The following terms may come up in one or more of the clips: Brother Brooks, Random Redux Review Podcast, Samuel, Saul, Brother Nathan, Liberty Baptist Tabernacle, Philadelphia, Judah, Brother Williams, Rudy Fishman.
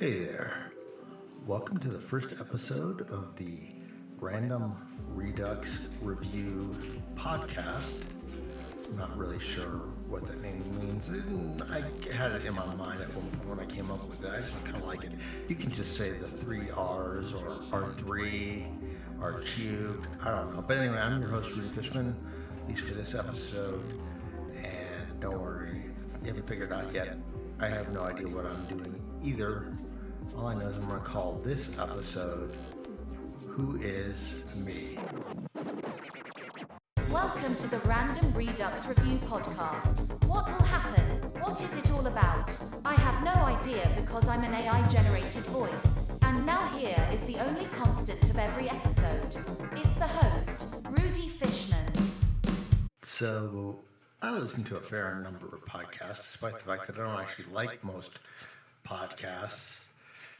Hey there, welcome to the first episode of the Random Redux Review Podcast. I'm not really sure what that name means. I had it in my mind at one point when I came up with it. I just kind of like it. You can just say the three R's or R3, R cubed. I don't know. But anyway, I'm your host, Rudy Fishman, at least for this episode. And don't worry, if you haven't figured it out yet, I have no idea what I'm doing either. All I know is I'm going to call this episode, Who Is Me? Welcome to the Random Redux Review Podcast. What will happen? What is it all about? I have no idea because I'm an AI-generated voice. And now here is the only constant of every episode. It's the host, Rudy Fishman. So, I listen to a fair number of podcasts, despite the fact that I don't actually like most podcasts.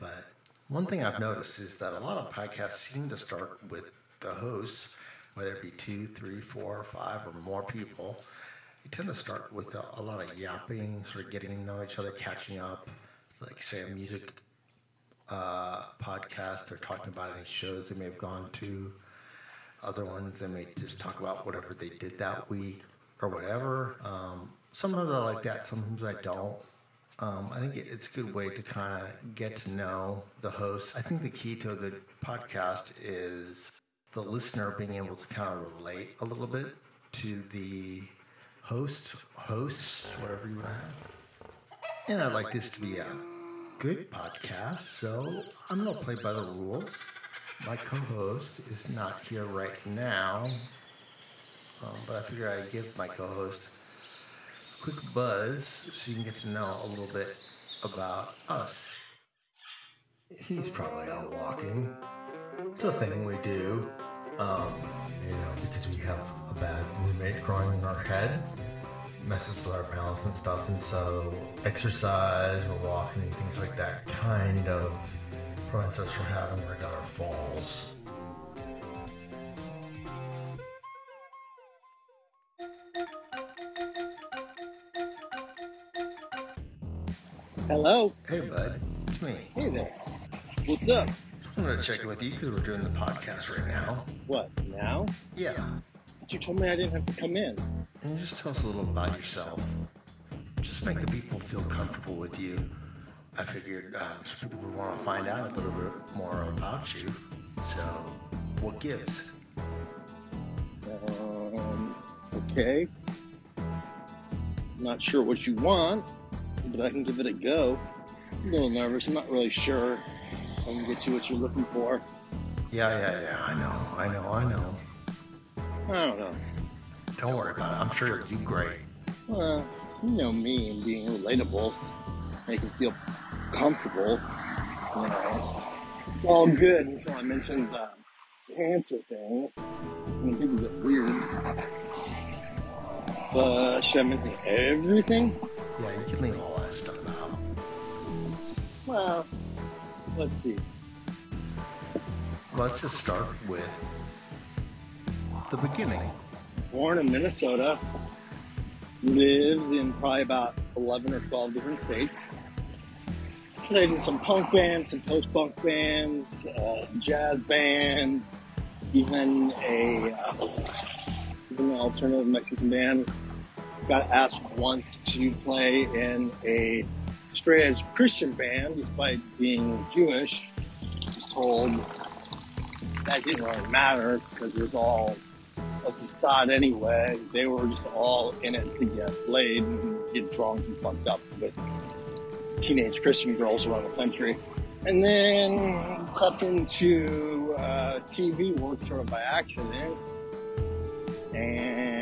But one thing I've noticed is that a lot of podcasts seem to start with the hosts, whether it be 2, 3, 4, 5, or more people. They tend to start with a lot of yapping, sort of getting to know each other, catching up. It's like, say, a music podcast. They're talking about any shows they may have gone to. Other ones, they may just talk about whatever they did that week. Or whatever. Sometimes I like that, sometimes I don't. I think it's a good way to kind of get to know the host. I think the key to a good podcast is the listener being able to kind of relate a little bit to the hosts, whatever you want to have. And I'd like this to be a good podcast, so I'm going to play by the rules. My co-host is not here right now. But I figure I'd give my co-host a quick buzz so you can get to know a little bit about us. He's probably out walking. It's a thing we do, because we have a bad roommate growing in our head. Messes with our balance and stuff, and so exercise or walking and things like that kind of prevents us from having regular falls. Hello. Hey, bud. It's me. Hey there. What's up? I'm going to check in with you because we're doing the podcast right now. What, now? Yeah. But you told me I didn't have to come in. And just tell us a little about yourself. Just make the people feel comfortable with you. I figured some people would want to find out a little bit more about you. So, what gives? Okay. Not sure what you want. But I can give it a go. I'm a little nervous. I'm not really sure I can get you what you're looking for. Yeah. I know. I don't know. Don't worry about it. I'm sure you'll do great. Well, you know me and being relatable, making feel comfortable. You know, it's all good until I mentioned the cancer thing. I mean, people get weird. But should I mention everything? Yeah, you can leave all that stuff out. Well, let's see. Let's just start with the beginning. Born in Minnesota, lived in probably about 11 or 12 different states. Played in some punk bands, some post-punk bands, jazz band, even an alternative Mexican band. Got asked once to play in a straight-edge Christian band, despite being Jewish. I was told that didn't really matter because it was all a facade anyway. They were just all in it to get laid and get drunk and fucked up with teenage Christian girls around the country. And then crept into TV work sort of by accident. And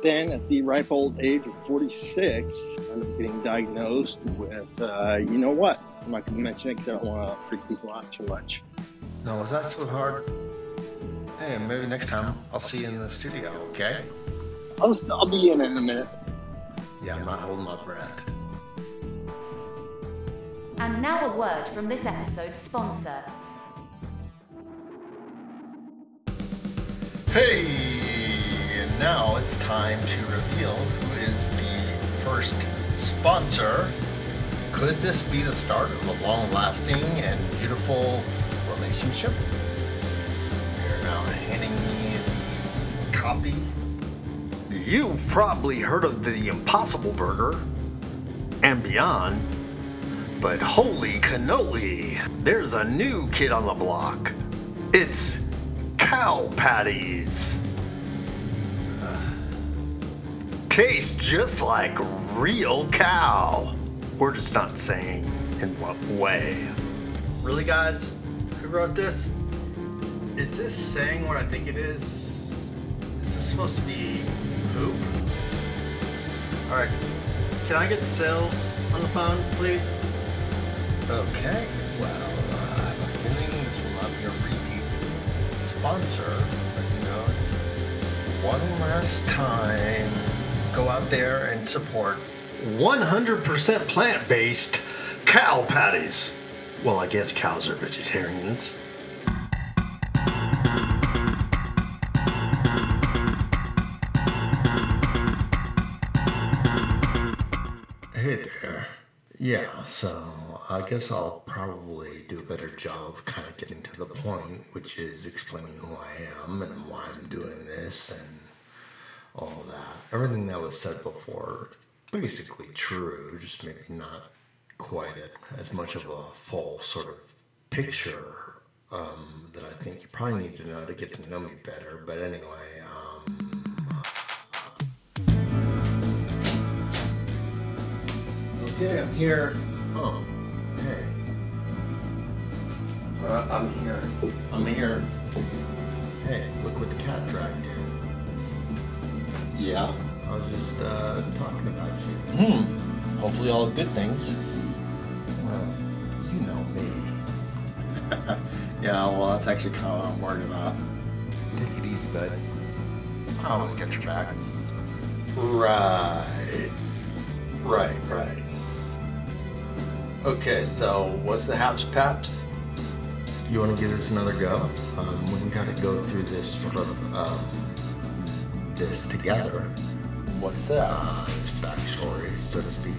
then, at the ripe old age of 46, I ended up getting diagnosed with, you know what? I'm not going to mention it because I don't want to freak people out too much. No, was that so hard? Hey, maybe next time I'll see you in the studio, okay? I'll be in a minute. Yeah, I'm not holding my breath. And now a word from this episode's sponsor. Hey! Now it's time to reveal who is the first sponsor Could this be the start of a long-lasting and beautiful relationship? They're now handing me the copy. You've probably heard of the Impossible Burger and beyond, but holy cannoli, there's a new kid on the block. It's cow patties. Tastes just like real cow. We're just not saying in what way. Really, guys? Who wrote this? Is this saying what I think it is? Is this supposed to be poop? All right, can I get sales on the phone, please? Okay, well, I have a feeling this will not be a repeat sponsor, but who knows? One last time, go out there and support 100% plant-based cow patties. Well, I guess cows are vegetarians. Hey there. Yeah, so I guess I'll probably do a better job of kind of getting to the point, which is explaining who I am and why I'm doing this and all that. Everything that was said before, basically true, just maybe not quite as much of a full sort of picture that I think you probably need to know to get to know me better. But anyway, okay, I'm here. Oh, hey. I'm here. Hey, look what the cat dragged in. Yeah. I was just talking about you. Hmm. Hopefully all good things. Well, you know me. Yeah, well, that's actually kind of what I'm worried about. Take it easy, bud. I always get your back. Right. Okay, so what's the haps paps? You want to give this another go? We got to go through this sort of this together. What's that? This backstory, so to speak,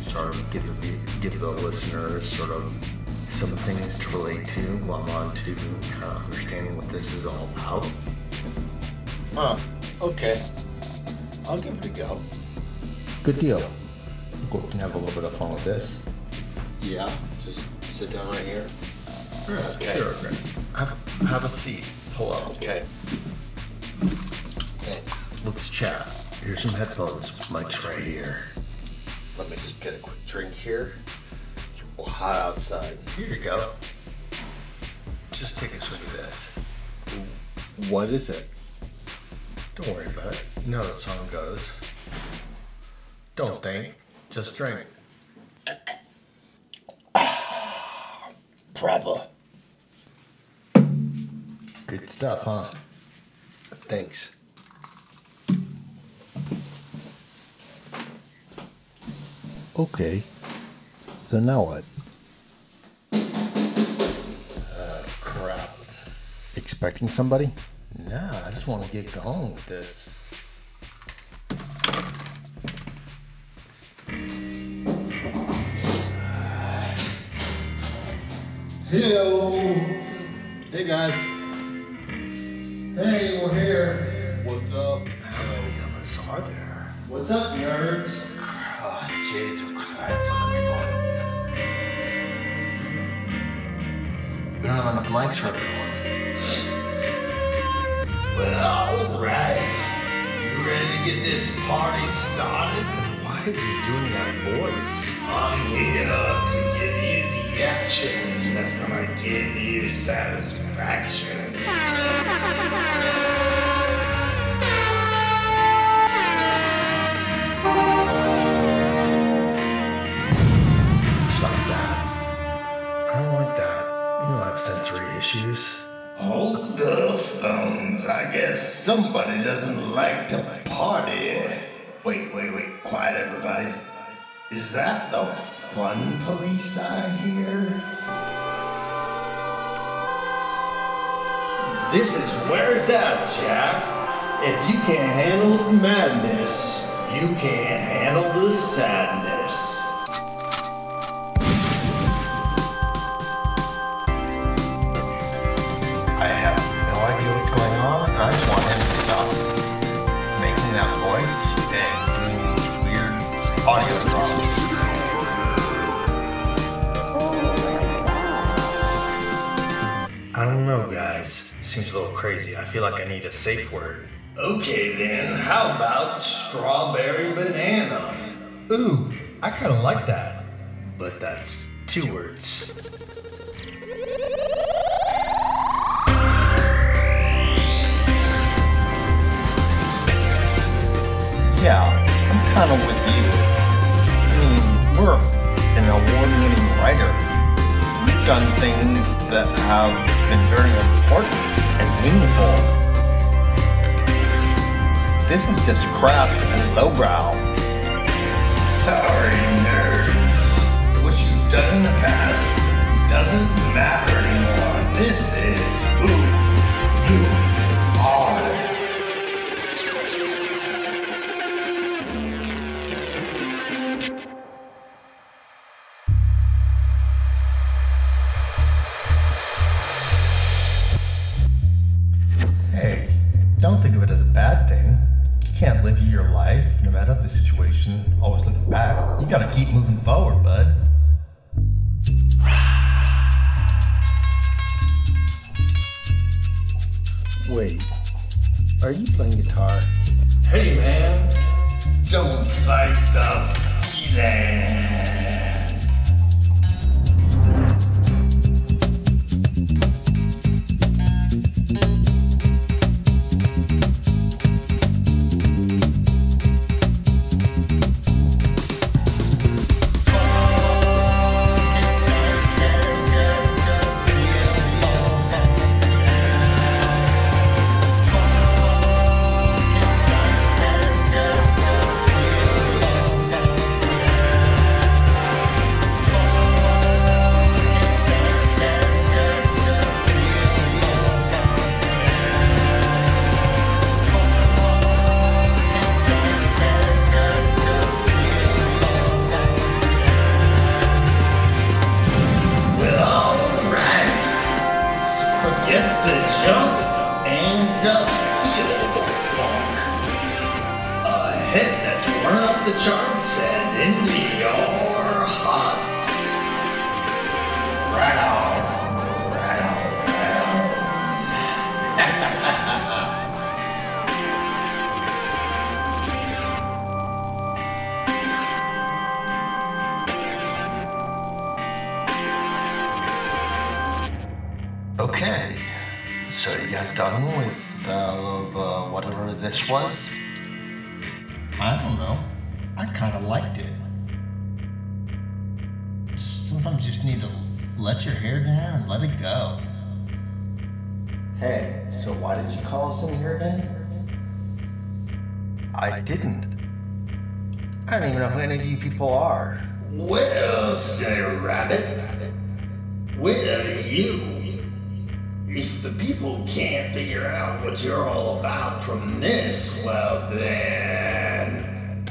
sort of give the listeners sort of some things to relate to, glom on to, kind of understanding what this is all about. Okay. I'll give it a go. Good deal. We can have a little bit of fun with this. Yeah, just sit down right here. Sure, okay. Sure, okay. Have a seat. Pull up. Okay. Let's chat. Here's some headphones. Mike's right here. Let me just get a quick drink here. It's a little hot outside. Here you go. Just take a swig of this. What is it? Don't worry about it. You know how that song goes. Don't think. Just drink. Bravo. Good stuff, huh? Thanks. Okay, so now what? Crap. Expecting somebody? Nah, I just want to get going with this. Hello. Hey guys. Hey, we're here. What's up? How many of us are there? What's up, nerds? Jesus Christ, let me go. We don't have enough mics for everyone. Well, alright. You ready to get this party started? Why is he doing that voice? I'm here to give you the action that's gonna give you satisfaction. Sensory issues. Hold the phones. I guess somebody doesn't like to party. Wait. Quiet, everybody. Is that the fun police I hear? This is where it's at, Jack. If you can't handle the madness, you can't handle the sadness. noise and weird audio problems. I don't know, guys. Seems a little crazy. I feel like I need a safe word. Okay, then. How about strawberry banana? Ooh, I kind of like that. But that's 2 words. Yeah, I'm kind of with you. I mean, we're an award-winning writer. We've done things that have been very important and meaningful. This is just crass and lowbrow. Sorry, nerds. What you've done in the past doesn't matter anymore. This is who you are. Don't think of it as a bad thing. You can't live your life, no matter the situation, always looking back. You gotta keep moving forward, bud. Wait, are you playing guitar? Hey man, don't fight the feeling. Okay, so you guys done with whatever this was? I don't know. I kind of liked it. Sometimes you just need to let your hair down and let it go. Hey, so why did you call us in here again? I didn't. I don't even know who any of you people are. Well, Sir Rabbit, where are you? If the people can't figure out what you're all about from this, well then...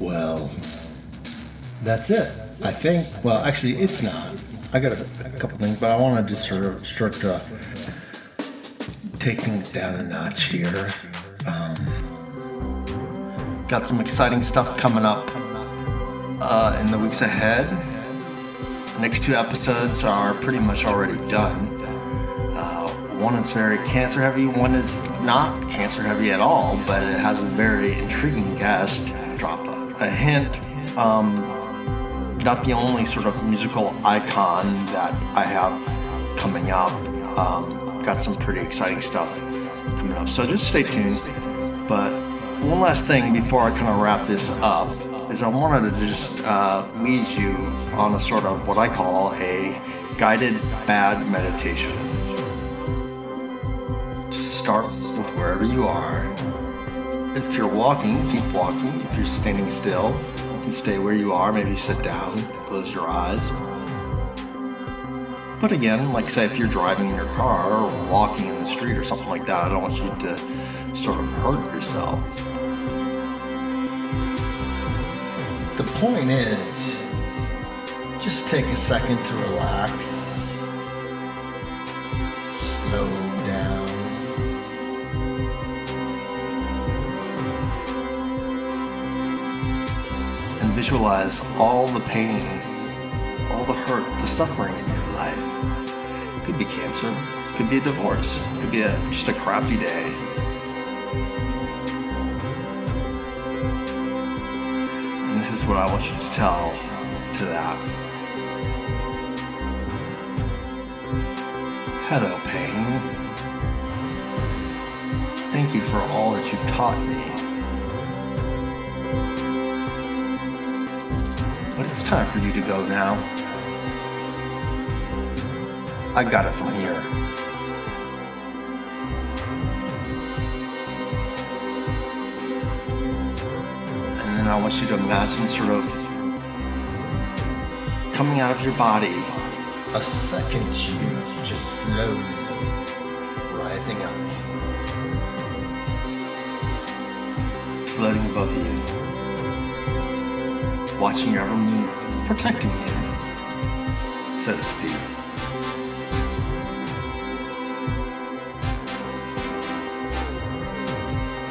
Well, that's it, I think. Well, actually, it's not. I got a couple things, but I want to just sort of start to take things down a notch here. Got some exciting stuff coming up in the weeks ahead. The next 2 episodes are pretty much already done. One is very cancer heavy, one is not cancer heavy at all, but it has a very intriguing guest. Drop a hint, not the only sort of musical icon that I have coming up. Got some pretty exciting stuff coming up, so just stay tuned. But one last thing before I kind of wrap this up is I wanted to just lead you on a sort of what I call a guided bad meditation. Just start with wherever you are. If you're walking, keep walking. If you're standing still, you can stay where you are. Maybe sit down, close your eyes. But again, like say if you're driving in your car or walking in the street or something like that, I don't want you to sort of hurt yourself. The point is, just take a second to relax, visualize all the pain, all the hurt, the suffering in your life. It could be cancer, it could be a divorce, it could be just a crappy day. And this is what I want you to tell to that. Hello, pain. Thank you for all that you've taught me. But it's time for you to go now. I got it from here. And then I want you to imagine sort of coming out of your body, a second you just slowly rising up, floating above you, watching your every move, protecting you, so to speak.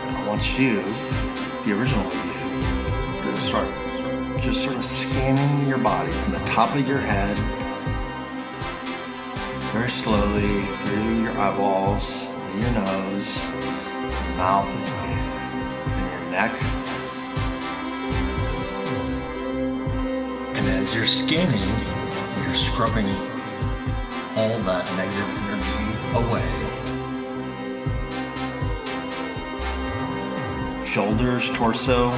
And I want you, the original you, to start just sort of scanning your body from the top of your head, very slowly through your eyeballs, your nose, your mouth, and your neck. And as you're scanning, you're scrubbing all that negative energy away. Shoulders, torso,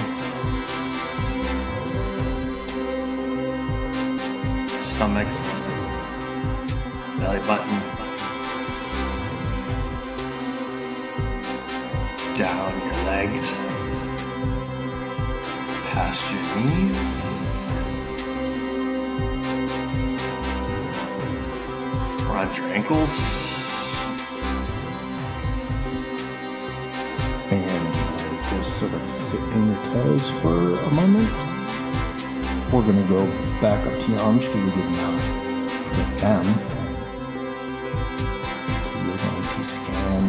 stomach, belly button, down your legs, past your knees, around your ankles, and just sort of sit in your toes for a moment. We're going to go back up to your arms because we did not put them. So you're going to scan,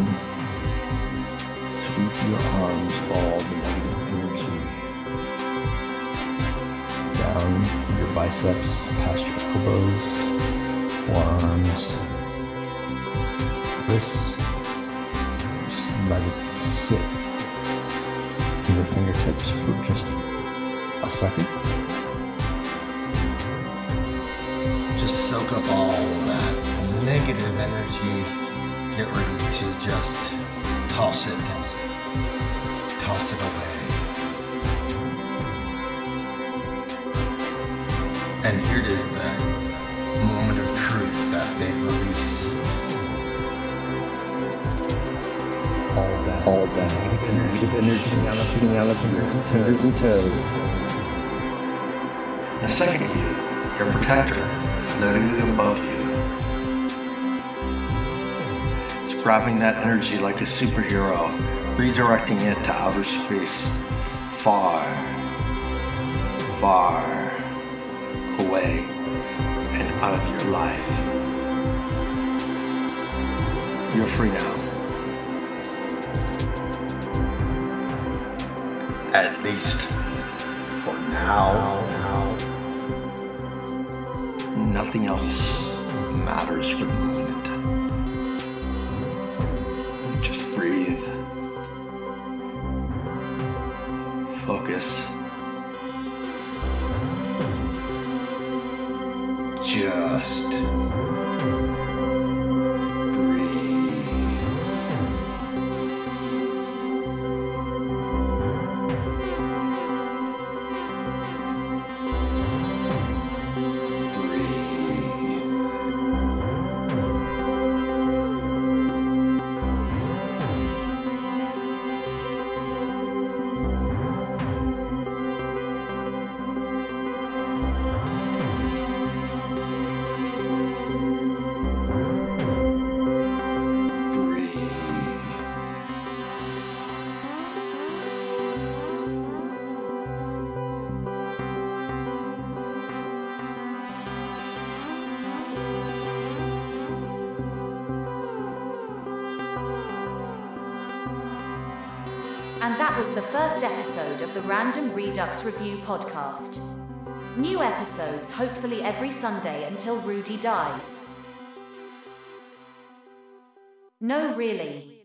sweep your arms, all the negative energy down your biceps, past your elbows, arms, wrists, just let it sit in your fingertips for just a second. Just soak up all that negative energy, get ready to just toss it away. And here it is then. Moment of truth that they release. All that negative energy shooting out of your fingers and toes. The second you, your protector, floating above you. It's grabbing that energy like a superhero, redirecting it to outer space, far, far away. And out of your life. You're free now. At least for now. Nothing else matters for the moment. Just breathe. Focus. Just breathe. And that was the first episode of the Random Redux Review Podcast. New episodes hopefully every Sunday until Rudy dies. No, really.